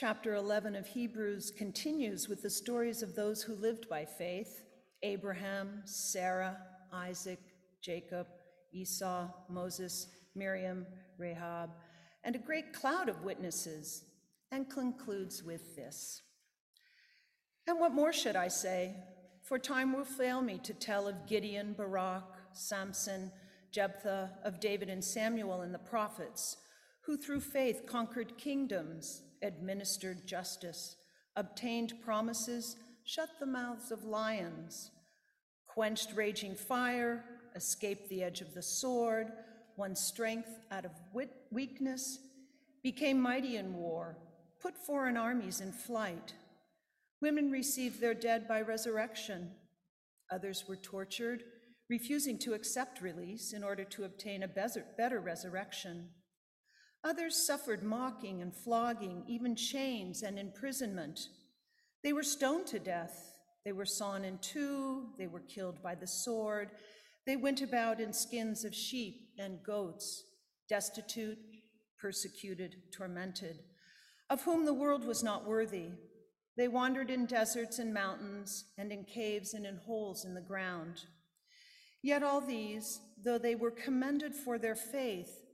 Chapter 11 of Hebrews continues with the stories of those who lived by faith: Abraham, Sarah, Isaac, Jacob, Esau, Moses, Miriam, Rahab, and a great cloud of witnesses, and concludes with this. And what more should I say? For time will fail me to tell of Gideon, Barak, Samson, Jephthah, of David and Samuel and the prophets, who through faith conquered kingdoms, administered justice, obtained promises, shut the mouths of lions, quenched raging fire, escaped the edge of the sword, won strength out of weakness, became mighty in war, put foreign armies in flight. Women received their dead by resurrection. Others were tortured, refusing to accept release in order to obtain a better resurrection. Others suffered mocking and flogging, even chains and imprisonment. They were stoned to death. They were sawn in two. They were killed by the sword. They went about in skins of sheep and goats, destitute, persecuted, tormented, of whom the world was not worthy. They wandered in deserts and mountains, and in caves and in holes in the ground. Yet all these, though they were commended for their faith,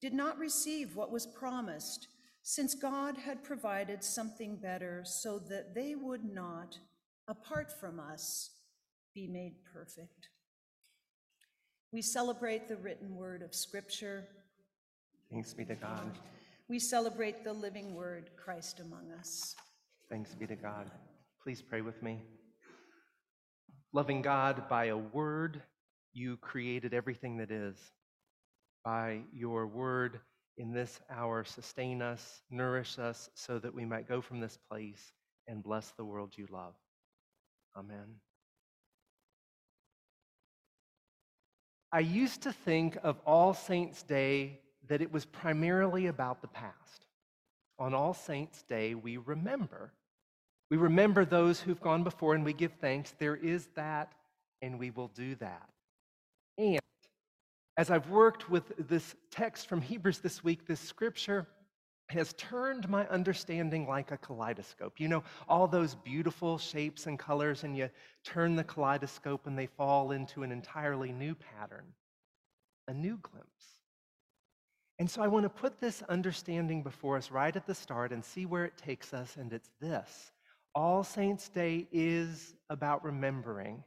did not receive what was promised, since God had provided something better, so that they would not, apart from us, be made perfect. We celebrate the written word of Scripture. Thanks be to God. We celebrate the living word, Christ among us. Thanks be to God. Please pray with me. Loving God, by a word, you created everything that is. By your word in this hour, sustain us, nourish us, so that we might go from this place and bless the world you love. Amen. I used to think of All Saints' Day that it was primarily about the past. On All Saints' Day, we remember. We remember those who've gone before, and we give thanks. There is that, and we will do that. And as I've worked with this text from Hebrews this week, this scripture has turned my understanding like a kaleidoscope. You know, all those beautiful shapes and colors, and you turn the kaleidoscope and they fall into an entirely new pattern, a new glimpse. And so I want to put this understanding before us right at the start and see where it takes us, and it's this. All Saints' Day is about remembering,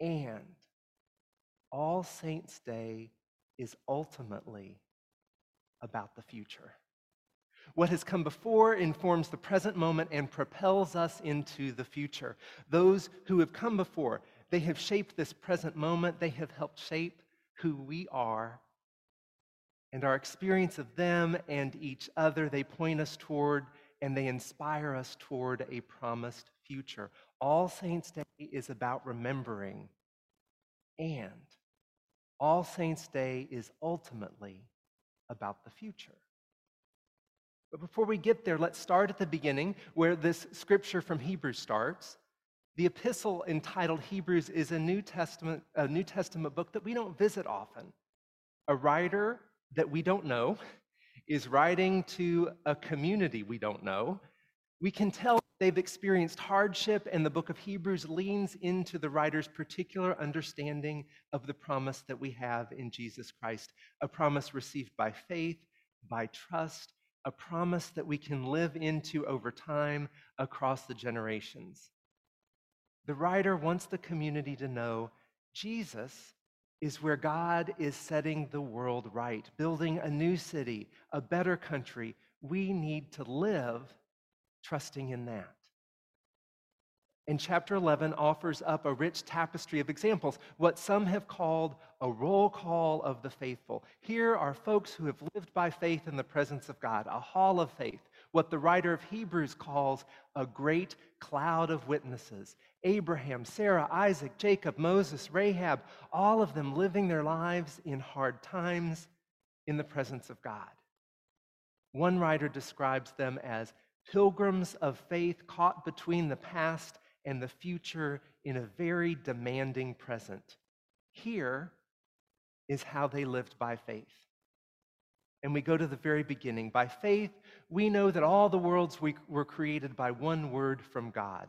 and All Saints' Day is ultimately about the future. What has come before informs the present moment and propels us into the future. Those who have come before, they have shaped this present moment. They have helped shape who we are, and our experience of them and each other, they point us toward and they inspire us toward a promised future. All Saints' Day is about remembering, and All Saints' Day is ultimately about the future. But before we get there, let's start at the beginning, where this scripture from Hebrews starts. The epistle entitled Hebrews is a New Testament book that we don't visit often. A writer that we don't know is writing to a community we don't know. We can tell they've experienced hardship, and the book of Hebrews leans into the writer's particular understanding of the promise that we have in Jesus Christ, a promise received by faith, by trust, a promise that we can live into over time across the generations. The writer wants the community to know Jesus is where God is setting the world right, building a new city, a better country. We need to live trusting in that. And chapter 11 offers up a rich tapestry of examples, what some have called a roll call of the faithful. Here are folks who have lived by faith in the presence of God, a hall of faith, what the writer of Hebrews calls a great cloud of witnesses. Abraham, Sarah, Isaac, Jacob, Moses, Rahab, all of them living their lives in hard times in the presence of God. One writer describes them as pilgrims of faith caught between the past and the future in a very demanding present. Here is how they lived by faith. and we go to the very beginning. By faith, we know that all the worlds were created by one word from God.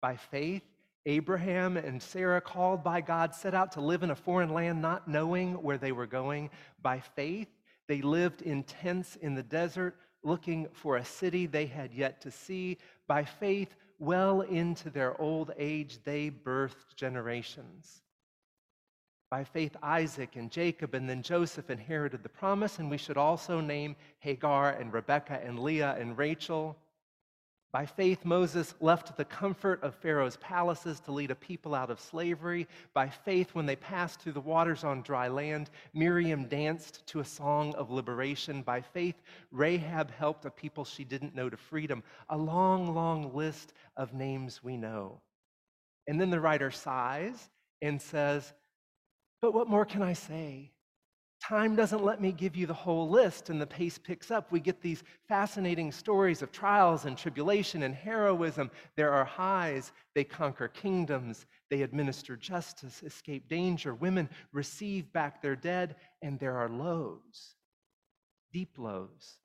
By faith, Abraham and Sarah, called by God, set out to live in a foreign land, not knowing where they were going. By faith, they lived in tents in the desert, looking for a city they had yet to see. By faith, well into their old age, they birthed generations. By faith, Isaac and Jacob and then Joseph inherited the promise, and we should also name Hagar and Rebekah and Leah and Rachel. By faith, Moses left the comfort of Pharaoh's palaces to lead a people out of slavery. By faith, when they passed through the waters on dry land, Miriam danced to a song of liberation. By faith, Rahab helped a people she didn't know to freedom. A long, long list of names we know. And then the writer sighs and says, "But what more can I say? Time doesn't let me give you the whole list," and the pace picks up. We get these fascinating stories of trials and tribulation and heroism. There are highs. They conquer kingdoms. They administer justice, escape danger. Women receive back their dead, and there are lows, deep lows.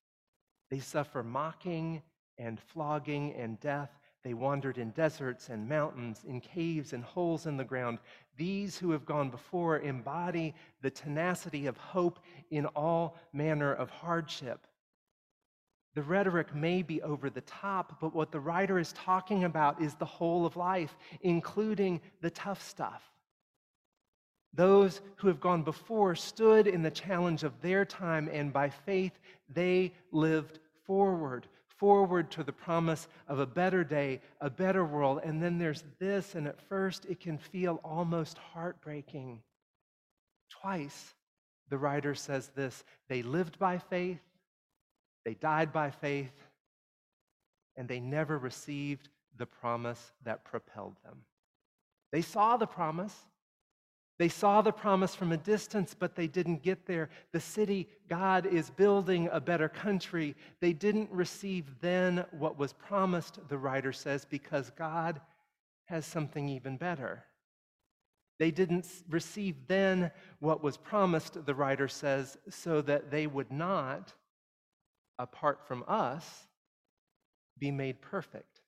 They suffer mocking and flogging and death. They wandered in deserts and mountains, in caves and holes in the ground. These who have gone before embody the tenacity of hope in all manner of hardship. The rhetoric may be over the top, but what the writer is talking about is the whole of life, including the tough stuff. Those who have gone before stood in the challenge of their time, and by faith they lived forward to the promise of a better day, a better world. And then there's this, and at first it can feel almost heartbreaking. Twice the writer says this: they lived by faith, they died by faith, and they never received the promise that propelled them. They saw the promise. They saw the promise from a distance, but they didn't get there. The city God is building, a better country. They didn't receive then what was promised, the writer says, because God has something even better. They didn't receive then what was promised, the writer says, so that they would not, apart from us, be made perfect.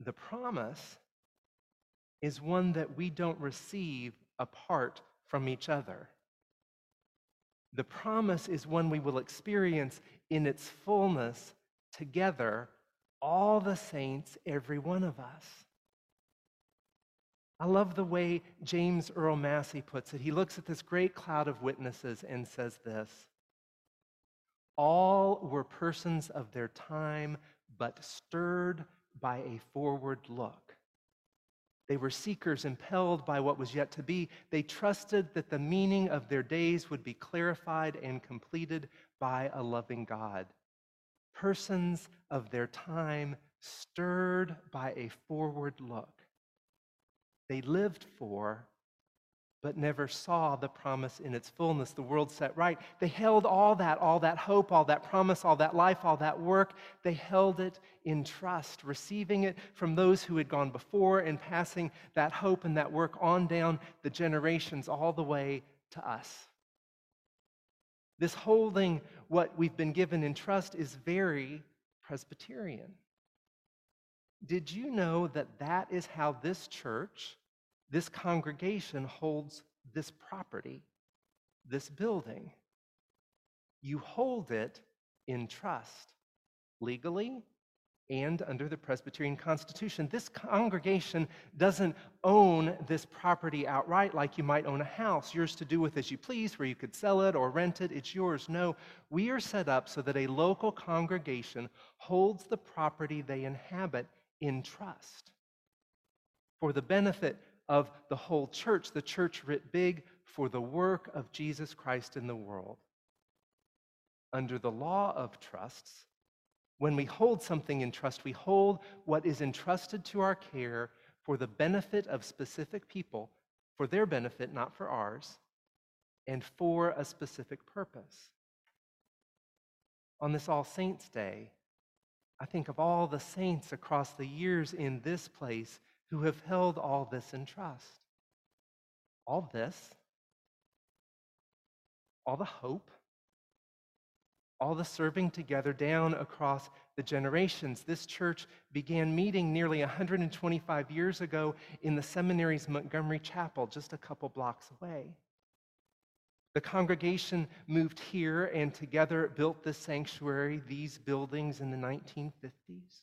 The promise is one that we don't receive apart from each other. The promise is one we will experience in its fullness together, all the saints, every one of us. I love the way James Earl Massey puts it. He looks at this great cloud of witnesses and says this: all were persons of their time, but stirred by a forward look. They were seekers impelled by what was yet to be. They trusted that the meaning of their days would be clarified and completed by a loving God. Persons of their time, stirred by a forward look. They lived for, but never saw the promise in its fullness, the world set right. They held all that hope, all that promise, all that life, all that work. They held it in trust, receiving it from those who had gone before and passing that hope and that work on down the generations all the way to us. This holding what we've been given in trust is very Presbyterian. Did you know that is how this church, this congregation, holds this property, this building? You hold it in trust, legally and under the Presbyterian Constitution. This congregation doesn't own this property outright like you might own a house, yours to do with as you please, where you could sell it or rent it, it's yours. No, we are set up so that a local congregation holds the property they inhabit in trust for the benefit of the whole church, the church writ big, for the work of Jesus Christ in the world. Under the law of trusts, when we hold something in trust, we hold what is entrusted to our care for the benefit of specific people, for their benefit, not for ours, and for a specific purpose. On this All Saints' Day, I think of all the saints across the years in this place who have held all this in trust. All this, all the hope, all the serving together down across the generations. This church began meeting nearly 125 years ago in the seminary's Montgomery Chapel, just a couple blocks away. The congregation moved here and together built this sanctuary, these buildings in the 1950s.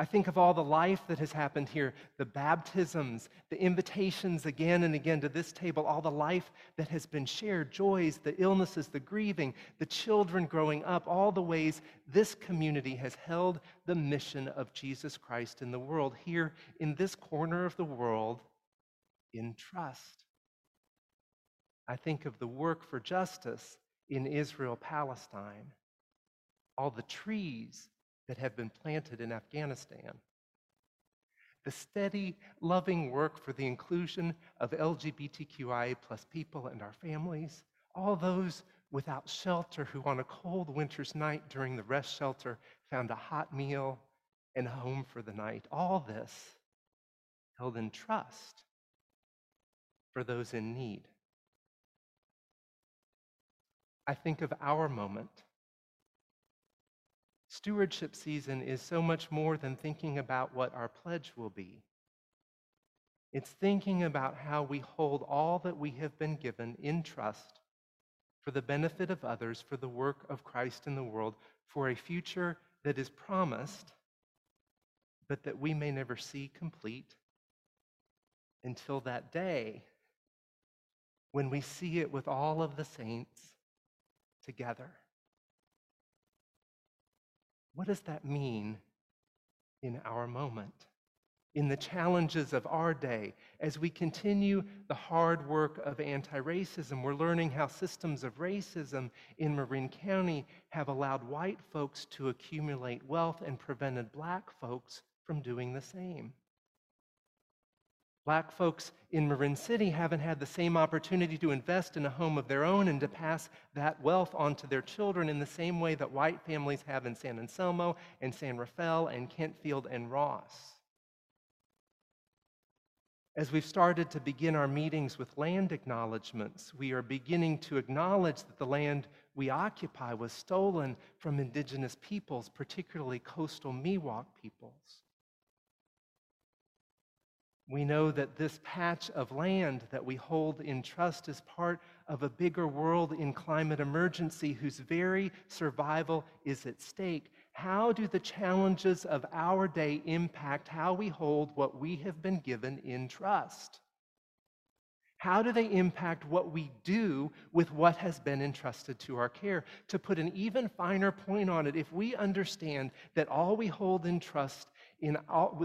I think of all the life that has happened here, the baptisms, the invitations again and again to this table, all the life that has been shared, joys, the illnesses, the grieving, the children growing up, all the ways this community has held the mission of Jesus Christ in the world, here in this corner of the world, in trust. I think of the work for justice in Israel, Palestine, all the trees that have been planted in Afghanistan, the steady, loving work for the inclusion of LGBTQIA+ people and our families, all those without shelter who on a cold winter's night during the rest shelter found a hot meal and a home for the night, all this held in trust for those in need. I think of our moment. Stewardship season is so much more than thinking about what our pledge will be. It's thinking about how we hold all that we have been given in trust for the benefit of others, for the work of Christ in the world, for a future that is promised, but that we may never see complete until that day when we see it with all of the saints together. What does that mean in our moment, in the challenges of our day? As we continue the hard work of anti-racism, we're learning how systems of racism in Marin County have allowed white folks to accumulate wealth and prevented black folks from doing the same. Black folks in Marin City haven't had the same opportunity to invest in a home of their own and to pass that wealth on to their children in the same way that white families have in San Anselmo and San Rafael and Kentfield and Ross. As we've started to begin our meetings with land acknowledgments, we are beginning to acknowledge that the land we occupy was stolen from indigenous peoples, particularly coastal Miwok peoples. We know that this patch of land that we hold in trust is part of a bigger world in climate emergency whose very survival is at stake. How do the challenges of our day impact how we hold what we have been given in trust? How do they impact what we do with what has been entrusted to our care? To put an even finer point on it, if we understand that all we hold in trust in our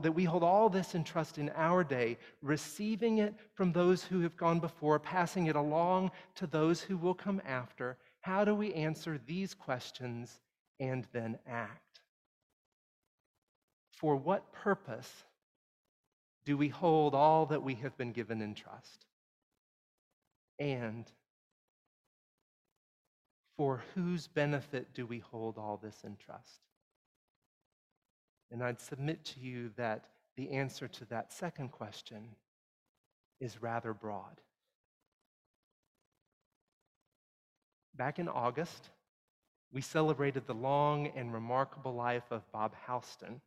day, receiving it from those who have gone before, passing it along to those who will come after, how do we answer these questions and then act? For what purpose do we hold all that we have been given in trust? And for whose benefit do we hold all this in trust? And I'd submit to you that the answer to that second question is rather broad. Back in August, we celebrated the long and remarkable life of Bob Halston,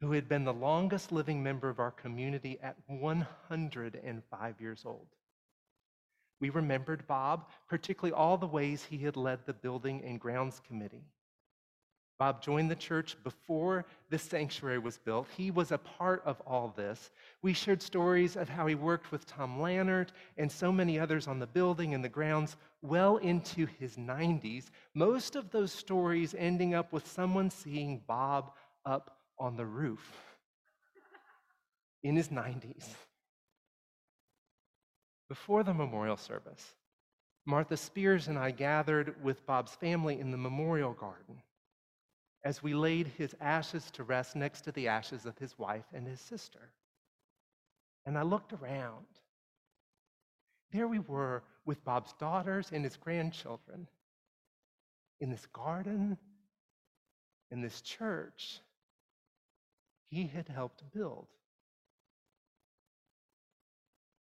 who had been the longest living member of our community at 105 years old. We remembered Bob, particularly all the ways he had led the Building and Grounds Committee. Bob joined the church before this sanctuary was built. He was a part of all this. We shared stories of how he worked with Tom Lannert and so many others on the building and the grounds well into his 90s, most of those stories ending up with someone seeing Bob up on the roof in his 90s. Before the memorial service, Martha Spears and I gathered with Bob's family in the memorial garden as we laid his ashes to rest next to the ashes of his wife and his sister. And I looked around. There we were with Bob's daughters and his grandchildren in this garden, in this church he had helped build.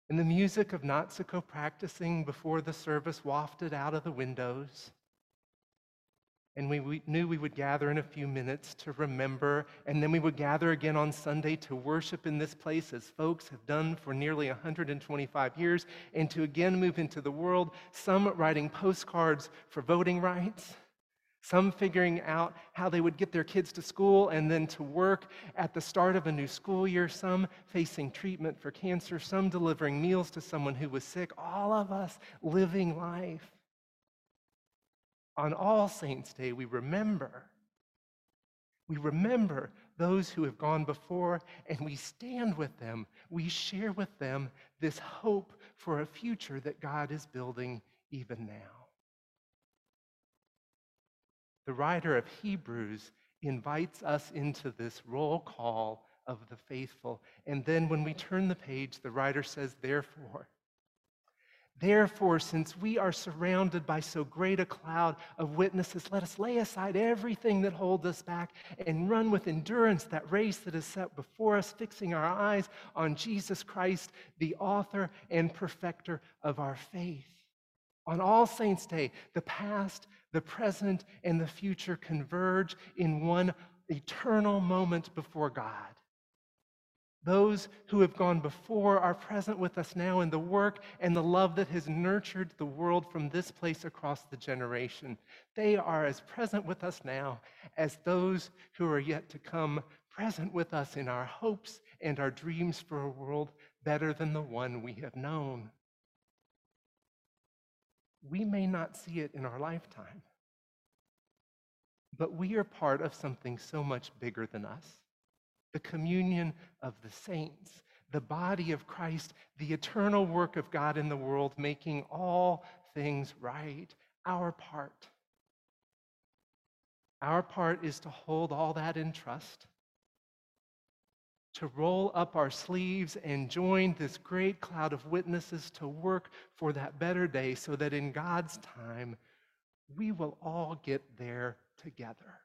And the music of Natsuko practicing before the service wafted out of the windows. And we knew we would gather in a few minutes to remember, and then we would gather again on Sunday to worship in this place as folks have done for nearly 125 years, and to again move into the world, some writing postcards for voting rights, some figuring out how they would get their kids to school and then to work at the start of a new school year, some facing treatment for cancer, some delivering meals to someone who was sick, all of us living life. On All Saints' Day, we remember those who have gone before, and we stand with them. We share with them this hope for a future that God is building even now. The writer of Hebrews invites us into this roll call of the faithful. And then when we turn the page, the writer says, Therefore, since we are surrounded by so great a cloud of witnesses, let us lay aside everything that holds us back and run with endurance that race that is set before us, fixing our eyes on Jesus Christ, the author and perfecter of our faith. On All Saints' Day, the past, the present, and the future converge in one eternal moment before God. Those who have gone before are present with us now in the work and the love that has nurtured the world from this place across the generation. They are as present with us now as those who are yet to come, present with us in our hopes and our dreams for a world better than the one we have known. We may not see it in our lifetime, but we are part of something so much bigger than us. The communion of the saints, the body of Christ, the eternal work of God in the world, making all things right, our part. Our part is to hold all that in trust, to roll up our sleeves and join this great cloud of witnesses to work for that better day so that in God's time, we will all get there together.